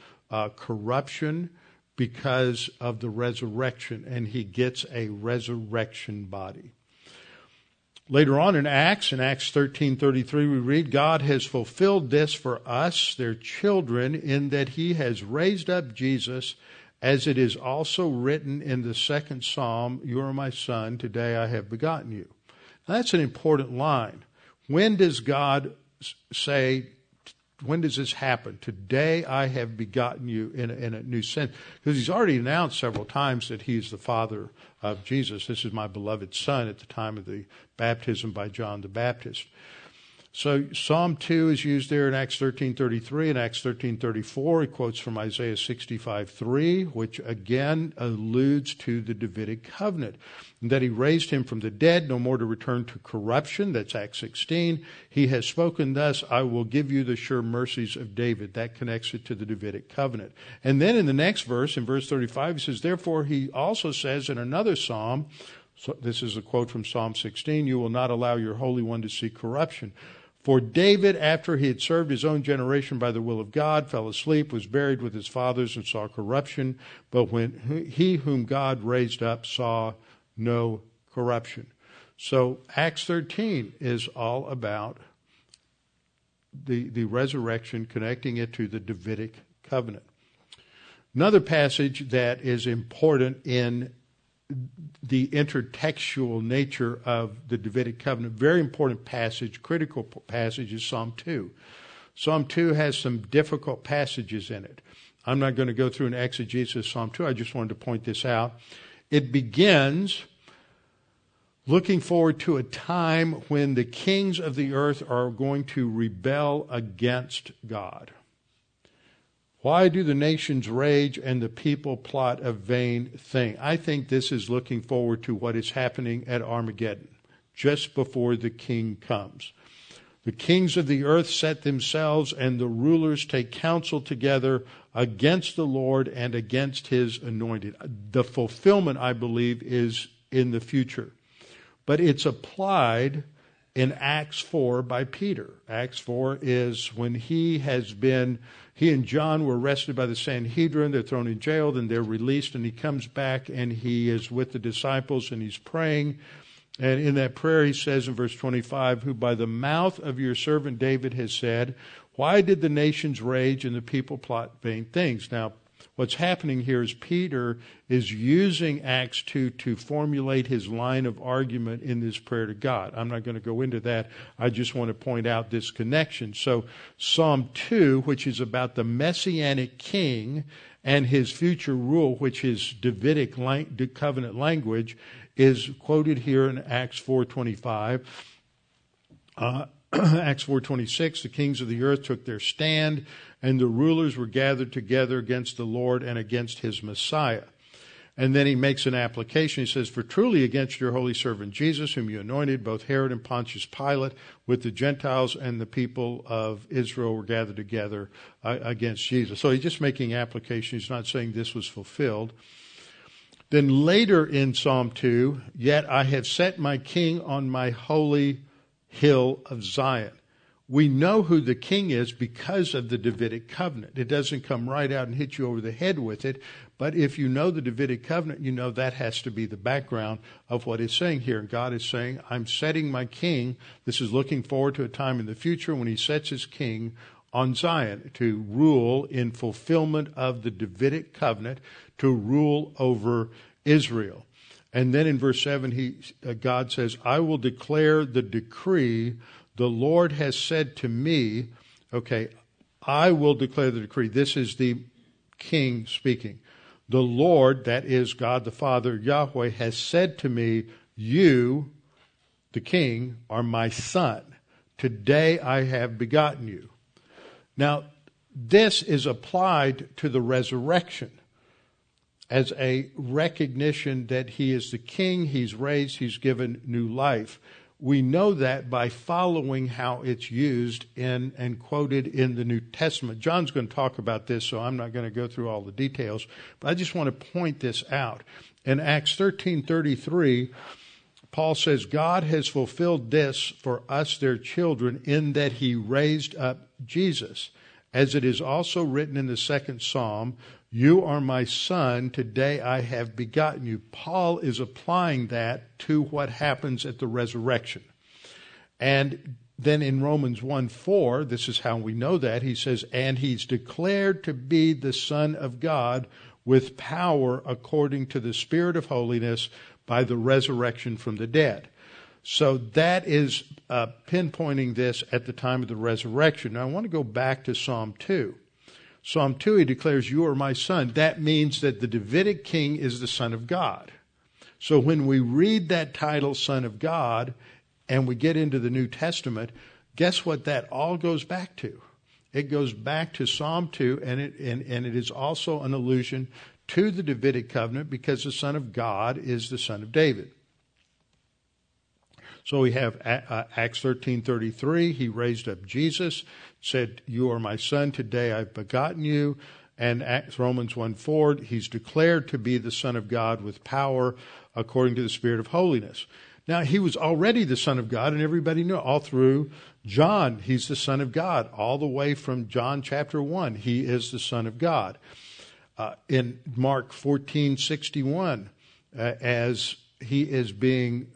corruption because of the resurrection, and he gets a resurrection body. Later on in Acts 13:33, we read, God has fulfilled this for us, their children, in that he has raised up Jesus, as it is also written in the 2nd Psalm, you are my son, today I have begotten you. Now, that's an important line. When does God say, when does this happen? Today I have begotten you in a new sense. Because he's already announced several times that he's the father of Jesus. This is my beloved son at the time of the baptism by John the Baptist. So Psalm 2 is used there in Acts 13:33 and Acts 13:34. It quotes from Isaiah 65:3, which again alludes to the Davidic covenant, that he raised him from the dead, no more to return to corruption. That's Acts 16. He has spoken thus, I will give you the sure mercies of David. That connects it to the Davidic covenant. And then in the next verse, in verse 35, he says, therefore he also says in another psalm, so this is a quote from Psalm 16, you will not allow your Holy One to see corruption. For David, after he had served his own generation by the will of God, fell asleep, was buried with his fathers, and saw corruption. But when he whom God raised up saw no corruption. So Acts 13 is all about the resurrection, connecting it to the Davidic covenant. Another passage that is important in the intertextual nature of the Davidic covenant, very important passage, critical passage, is Psalm 2. Psalm 2 has some difficult passages in it. I'm not going to go through an exegesis of Psalm 2. I just wanted to point this out. It begins looking forward to a time when the kings of the earth are going to rebel against God. Why do the nations rage and the people plot a vain thing? I think this is looking forward to what is happening at Armageddon, just before the king comes. The kings of the earth set themselves, and the rulers take counsel together against the Lord and against his anointed. The fulfillment, I believe, is in the future. But it's applied in Acts 4 by Peter. Acts 4 is when he and John were arrested by the Sanhedrin. They're thrown in jail, then they're released, and he comes back and he is with the disciples and he's praying. And in that prayer he says in verse 25, "Who by the mouth of your servant David has said, why did the nations rage and the people plot vain things?" Now, what's happening here is Peter is using Acts 2 to formulate his line of argument in this prayer to God. I'm not going to go into that. I just want to point out this connection. So Psalm 2, which is about the Messianic king and his future rule, which is Davidic covenant language, is quoted here in Acts 4:25. Acts 4:26, "The kings of the earth took their stand, and the rulers were gathered together against the Lord and against his Messiah." And then he makes an application. He says, "For truly against your holy servant Jesus, whom you anointed, both Herod and Pontius Pilate, with the Gentiles and the people of Israel were gathered together against Jesus." So he's just making application. He's not saying this was fulfilled. Then later in Psalm 2, "Yet I have set my king on my holy hill of Zion." We know who the king is because of the Davidic covenant. It doesn't come right out and hit you over the head with it, but if you know the Davidic covenant, you know that has to be the background of what it's saying here. And God is saying, I'm setting my king. This is looking forward to a time in the future when he sets his king on Zion to rule in fulfillment of the Davidic covenant, to rule over Israel. And then in verse 7, God says, "I will declare the decree. The Lord has said to me," okay, "I will declare the decree." This is the king speaking. "The Lord," that is God the Father, Yahweh, "has said to me, you," the king, "are my son. Today I have begotten you." Now, this is applied to the resurrection as a recognition that he is the king, he's raised, he's given new life. We know that by following how it's used in and quoted in the New Testament. John's going to talk about this, so I'm not going to go through all the details, but I just want to point this out. In Acts 13:33, Paul says, "God has fulfilled this for us, their children, in that he raised up Jesus. As it is also written in the second psalm, you are my son, today I have begotten you." Paul is applying that to what happens at the resurrection. And then in Romans 1:4, this is how we know that. He says, "And he's declared to be the Son of God with power according to the Spirit of holiness by the resurrection from the dead." So that is pinpointing this at the time of the resurrection. Now I want to go back to Psalm 2. Psalm 2, he declares, "You are my son." That means that the Davidic king is the Son of God. So when we read that title, Son of God, and we get into the New Testament, guess what that all goes back to? It goes back to Psalm 2, and it is also an allusion to the Davidic covenant because the Son of God is the Son of David. So we have Acts 13:33, he raised up Jesus, said, "You are my son, today I've begotten you." And Acts Romans 1:4, he's declared to be the Son of God with power according to the Spirit of holiness. Now, he was already the Son of God, and everybody knew all through John, he's the Son of God. All the way from John chapter 1, he is the Son of God. In Mark 14:61, as he is being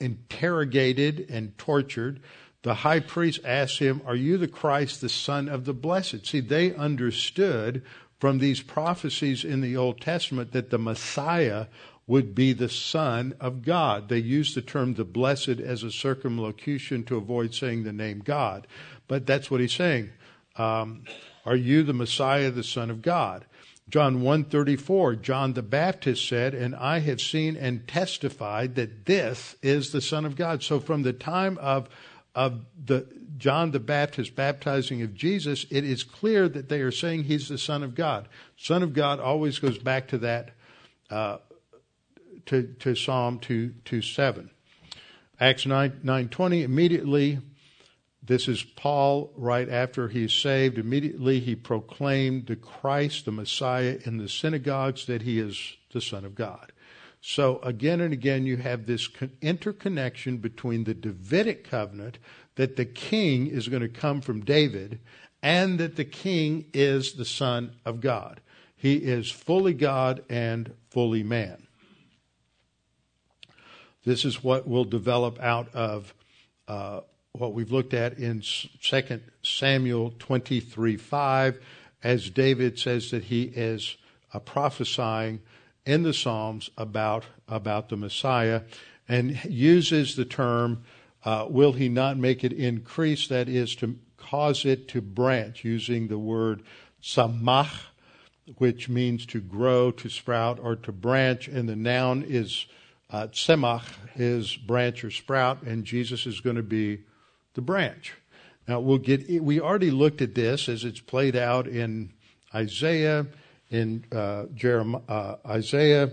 interrogated and tortured, the high priest asked him, "Are you the Christ, the Son of the Blessed?" See, they understood from these prophecies in the Old Testament that the Messiah would be the Son of God. They used the term the Blessed as a circumlocution to avoid saying the name God. But that's what he's saying. Are you the Messiah, the Son of God? John 1:34, John the Baptist said, "And I have seen and testified that this is the Son of God." So from the time of the John the Baptist baptizing of Jesus, it is clear that they are saying he's the Son of God. Son of God always goes back to that, to Psalm 2:7. Acts 9:20, immediately, this is Paul right after he's saved. Immediately he proclaimed the Christ, the Messiah, in the synagogues that he is the Son of God. So again and again you have this interconnection between the Davidic covenant, that the king is going to come from David, and that the king is the Son of God. He is fully God and fully man. This is what will develop out of what we've looked at in 2 Samuel 23:5, as David says that he is prophesying in the Psalms about the Messiah, and uses the term, will he not make it increase? That is, to cause it to branch, using the word samach, which means to grow, to sprout, or to branch, and the noun is tzemach, is branch or sprout, and Jesus is going to be the branch. Now we already looked at this as it's played out in Isaiah, in Isaiah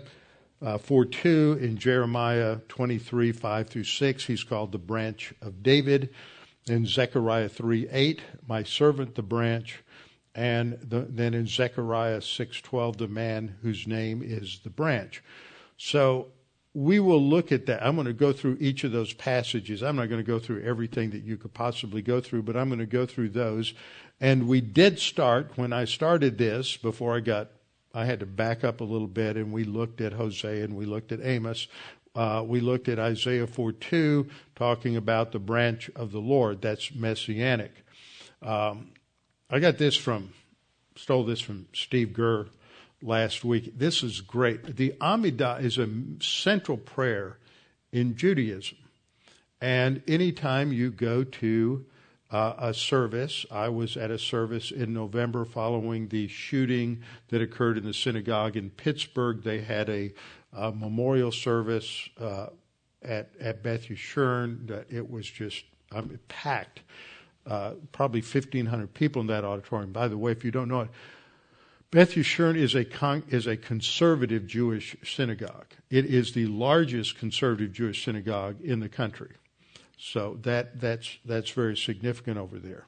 4:2, in Jeremiah 23:5-6. He's called the branch of David. In Zechariah 3:8, my servant the branch, and then in Zechariah 6:12, the man whose name is the branch. So we will look at that. I'm going to go through each of those passages. I'm not going to go through everything that you could possibly go through, but I'm going to go through those. And we did start, when I started this, before I had to back up a little bit, and we looked at Hosea and we looked at Amos. We looked at Isaiah 4:2, talking about the branch of the Lord. That's messianic. I got this stole this from Stephen Gurr last week. This is great. The Amidah is a central prayer in Judaism. And anytime you go to a service, I was at a service in November following the shooting that occurred in the synagogue in Pittsburgh. They had a memorial service at Beth Yeshurun. It was just packed. Probably 1,500 people in that auditorium. By the way, if you don't know it, Beth Yeshurun is a conservative Jewish synagogue. It is the largest conservative Jewish synagogue in the country, so that's very significant over there.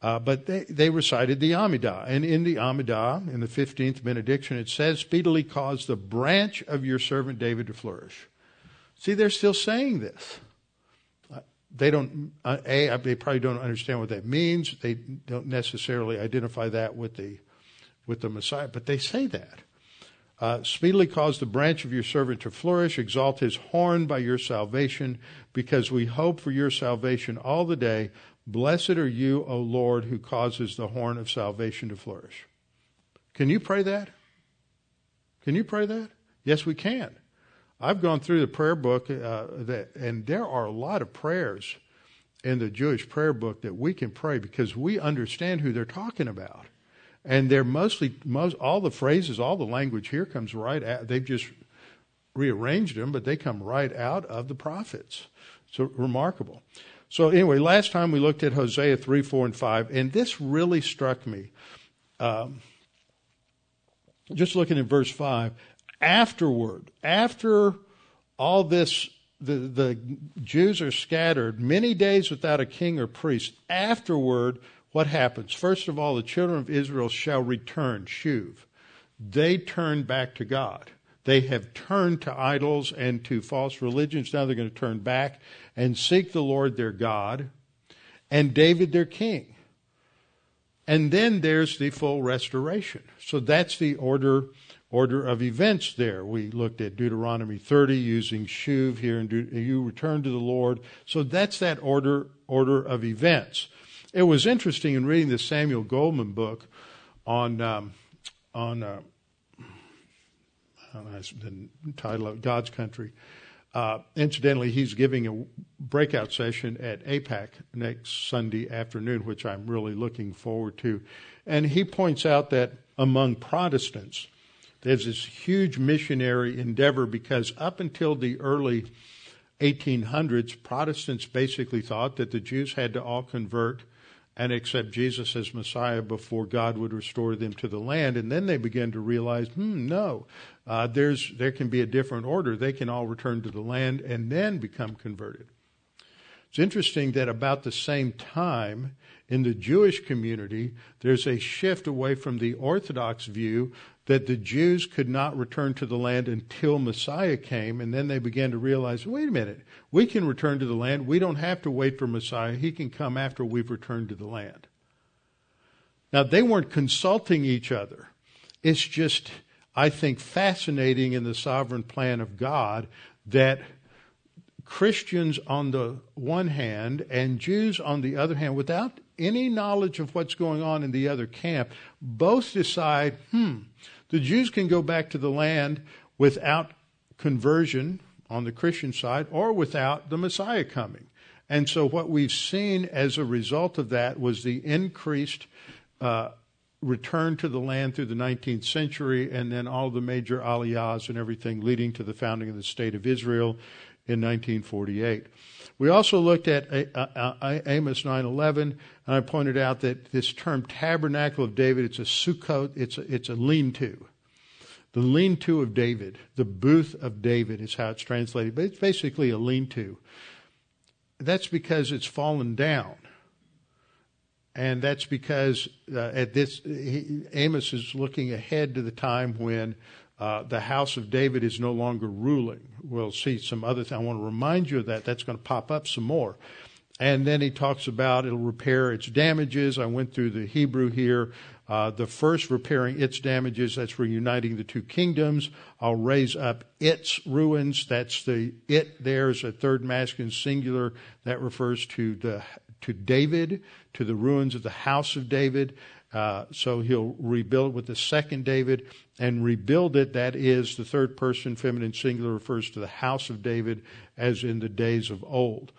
But they recited the Amidah, and in the Amidah, in the 15th benediction, it says, "Speedily cause the branch of your servant David to flourish." See, they're still saying this. They don't. They probably don't understand what that means. They don't necessarily identify that with the Messiah, but they say that. Speedily cause the branch of your servant to flourish, exalt his horn by your salvation, because we hope for your salvation all the day. Blessed are you, O Lord, who causes the horn of salvation to flourish. Can you pray that? Can you pray that? Yes, we can. I've gone through the prayer book, and there are a lot of prayers in the Jewish prayer book that we can pray because we understand who they're talking about. And they're mostly all the phrases, all the language here comes right out. They've just rearranged them, but they come right out of the prophets. It's remarkable. So anyway, last time we looked at Hosea 3, 4, and 5, and this really struck me. Just looking at verse 5, afterward, after all this, the Jews are scattered, many days without a king or priest. Afterward, what happens? First of all, the children of Israel shall return, shuv. They turn back to God. They have turned to idols and to false religions. Now they're going to turn back and seek the Lord their God and David their king. And then there's the full restoration. So that's the order of events there. We looked at Deuteronomy 30 using shuv here, and you return to the Lord. So that's that order of events. It was interesting in reading the Samuel Goldman book on I don't know, the title of God's Country. Incidentally, he's giving a breakout session at APAC next Sunday afternoon, which I'm really looking forward to. And he points out that among Protestants, there's this huge missionary endeavor because up until the early 1800s, Protestants basically thought that the Jews had to all convert and accept Jesus as Messiah before God would restore them to the land. And then they began to realize, there can be a different order. They can all return to the land and then become converted. It's interesting that about the same time in the Jewish community, there's a shift away from the Orthodox view that the Jews could not return to the land until Messiah came, and then they began to realize, wait a minute, we can return to the land. We don't have to wait for Messiah. He can come after we've returned to the land. Now, they weren't consulting each other. It's just, I think, fascinating in the sovereign plan of God that Christians on the one hand and Jews on the other hand, without any knowledge of what's going on in the other camp, both decide, the Jews can go back to the land without conversion on the Christian side or without the Messiah coming. And so what we've seen as a result of that was the increased return to the land through the 19th century and then all the major aliyahs and everything leading to the founding of the state of Israel in 1948. We also looked at Amos 9:11, and I pointed out that this term tabernacle of David, it's a sukkot, it's a lean-to. The lean-to of David, the booth of David is how it's translated, but it's basically a lean-to. That's because it's fallen down. And that's because Amos is looking ahead to the time when the house of David is no longer ruling. We'll see some other thing. I want to remind you of that. That's going to pop up some more. And then he talks about it'll repair its damages. I went through the Hebrew here. The first repairing its damages, that's reuniting the two kingdoms. I'll raise up its ruins. That's the it. There's a third masculine singular that refers to David, to the ruins of the house of David. So he'll rebuild with the second David and rebuild it. That is the third person, feminine singular, refers to the house of David as in the days of old.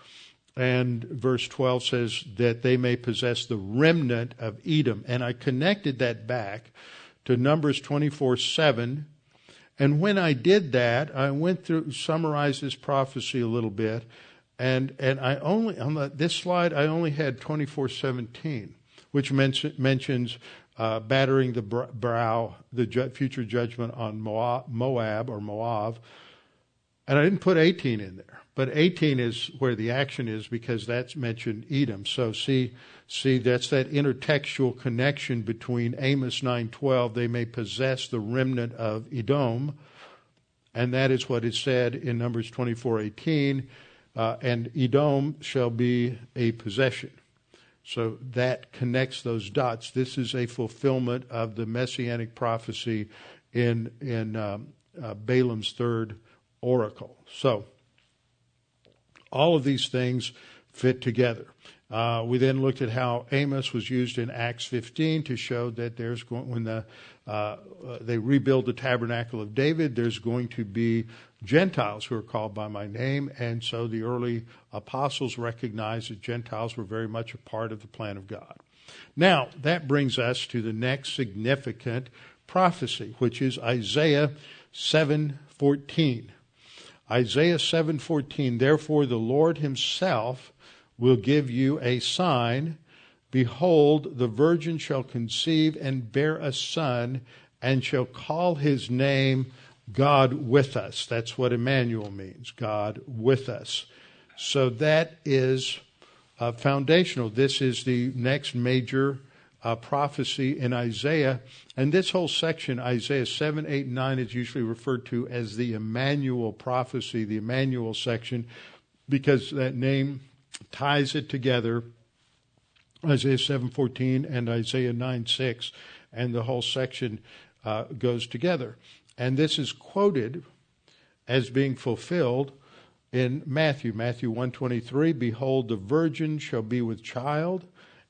And verse 12 says that they may possess the remnant of Edom. And I connected that back to Numbers 24:7. And when I did that, I went through, summarized this prophecy a little bit. And I only, this slide, I only had 24:17. Which mentions battering the brow, the future judgment on Moab or Moab. And I didn't put 18 in there, but 18 is where the action is because that's mentioned Edom. So see, that's that intertextual connection between Amos 9:12, they may possess the remnant of Edom, and that is what is said in Numbers 24:18, and Edom shall be a possession. So that connects those dots. This is a fulfillment of the messianic prophecy in Balaam's third oracle. So all of these things fit together. We then looked at how Amos was used in Acts 15 to show that there's going, when they rebuild the tabernacle of David, there's going to be Gentiles who are called by my name. And so the early apostles recognized that Gentiles were very much a part of the plan of God. Now, that brings us to the next significant prophecy, which is Isaiah 7:14. Isaiah 7:14, therefore the Lord himself will give you a sign. Behold, the virgin shall conceive and bear a son, and shall call his name God with us. That's what Emmanuel means, God with us. So that is foundational. This is the next major prophecy in Isaiah. And this whole section, Isaiah 7, 8, and 9, is usually referred to as the Emmanuel prophecy, the Emmanuel section, because that name ties it together Isaiah 7:14 and Isaiah 9:6, and the whole section goes together. And this is quoted as being fulfilled in Matthew 1:23, "Behold, the virgin shall be with child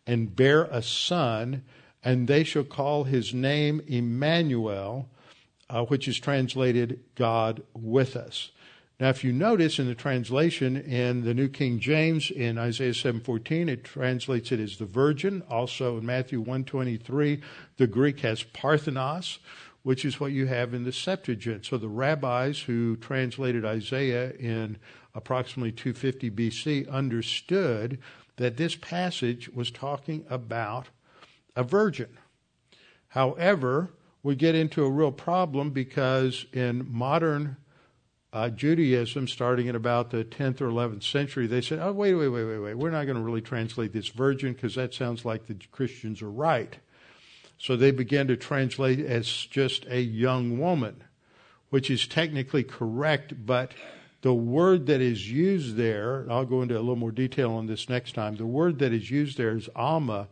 and bear a son, and they shall call his name Emmanuel," which is translated God with us. Now, if you notice in the translation in the New King James in Isaiah 7:14, it translates it as the virgin. Also in Matthew 1:23, the Greek has Parthenos, which is what you have in the Septuagint. So the rabbis who translated Isaiah in approximately 250 BC understood that this passage was talking about a virgin. However, we get into a real problem because in modern Judaism, starting at about the 10th or 11th century, they said, oh, wait, we're not going to really translate this virgin because that sounds like the Christians are right. So they began to translate as just a young woman, which is technically correct, but the word that is used there, I'll go into a little more detail on this next time, the word that is used there is Alma,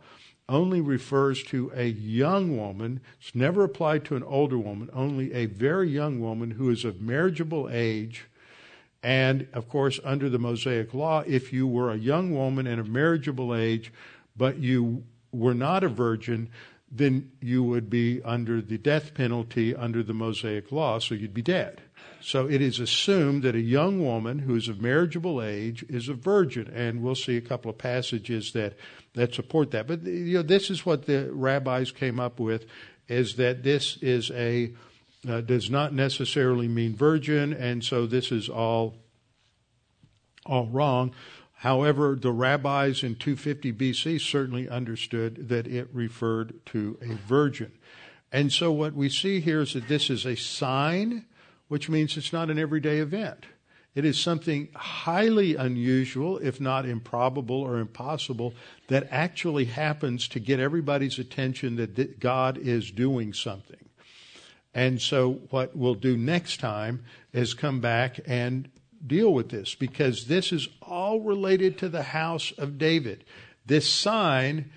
only refers to a young woman. It's never applied to an older woman, only a very young woman who is of marriageable age. And, of course, under the Mosaic law, if you were a young woman and of marriageable age, but you were not a virgin, then you would be under the death penalty under the Mosaic law, so you'd be dead. So it is assumed that a young woman who is of marriageable age is a virgin, and we'll see a couple of passages that support that. But this is what the rabbis came up with, is that this is does not necessarily mean virgin, and so this is all wrong. However, the rabbis in 250 BC certainly understood that it referred to a virgin. And so what we see here is that this is a sign, which means it's not an everyday event. It is something highly unusual, if not improbable or impossible, that actually happens to get everybody's attention that God is doing something. And so what we'll do next time is come back and deal with this, because this is all related to the house of David. This sign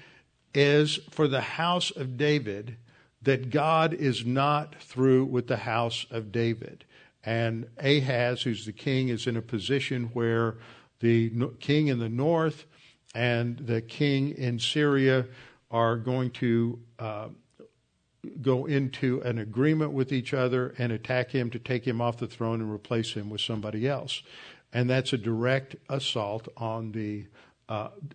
is for the house of David, that God is not through with the house of David. And Ahaz, who's the king, is in a position where the king in the north and the king in Syria are going to go into an agreement with each other and attack him to take him off the throne and replace him with somebody else. And that's a direct assault on the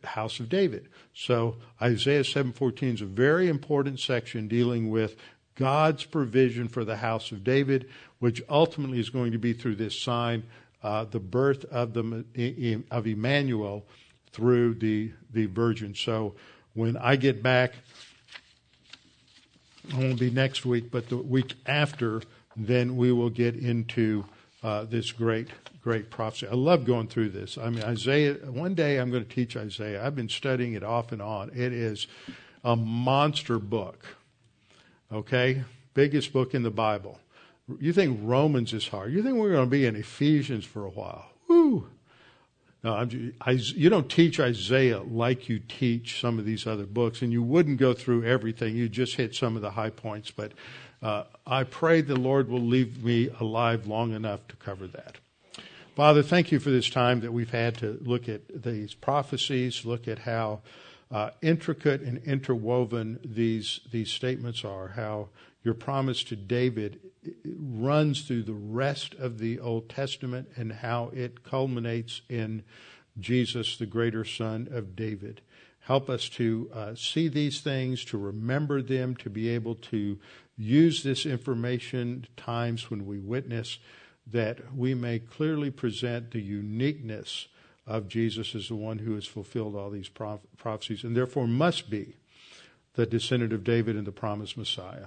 house of David. So Isaiah 7:14 is a very important section dealing with God's provision for the house of David, which ultimately is going to be through this sign, the birth of Emmanuel through the virgin. So when I get back, it won't be next week, but the week after, then we will get into this great prophecy. I love going through this. I mean, Isaiah, one day I'm going to teach Isaiah. I've been studying it off and on. It is a monster book, okay? Biggest book in the Bible. You think Romans is hard. You think we're going to be in Ephesians for a while. Woo! No, you don't teach Isaiah like you teach some of these other books, and you wouldn't go through everything. You just hit some of the high points. But I pray the Lord will leave me alive long enough to cover that. Father, thank you for this time that we've had to look at these prophecies, look at how intricate and interwoven these statements are, how your promise to David runs through the rest of the Old Testament and how it culminates in Jesus, the greater son of David. Help us to see these things, to remember them, to be able to use this information times when we witness, that we may clearly present the uniqueness of Jesus as the one who has fulfilled all these prophecies and therefore must be the descendant of David and the promised Messiah.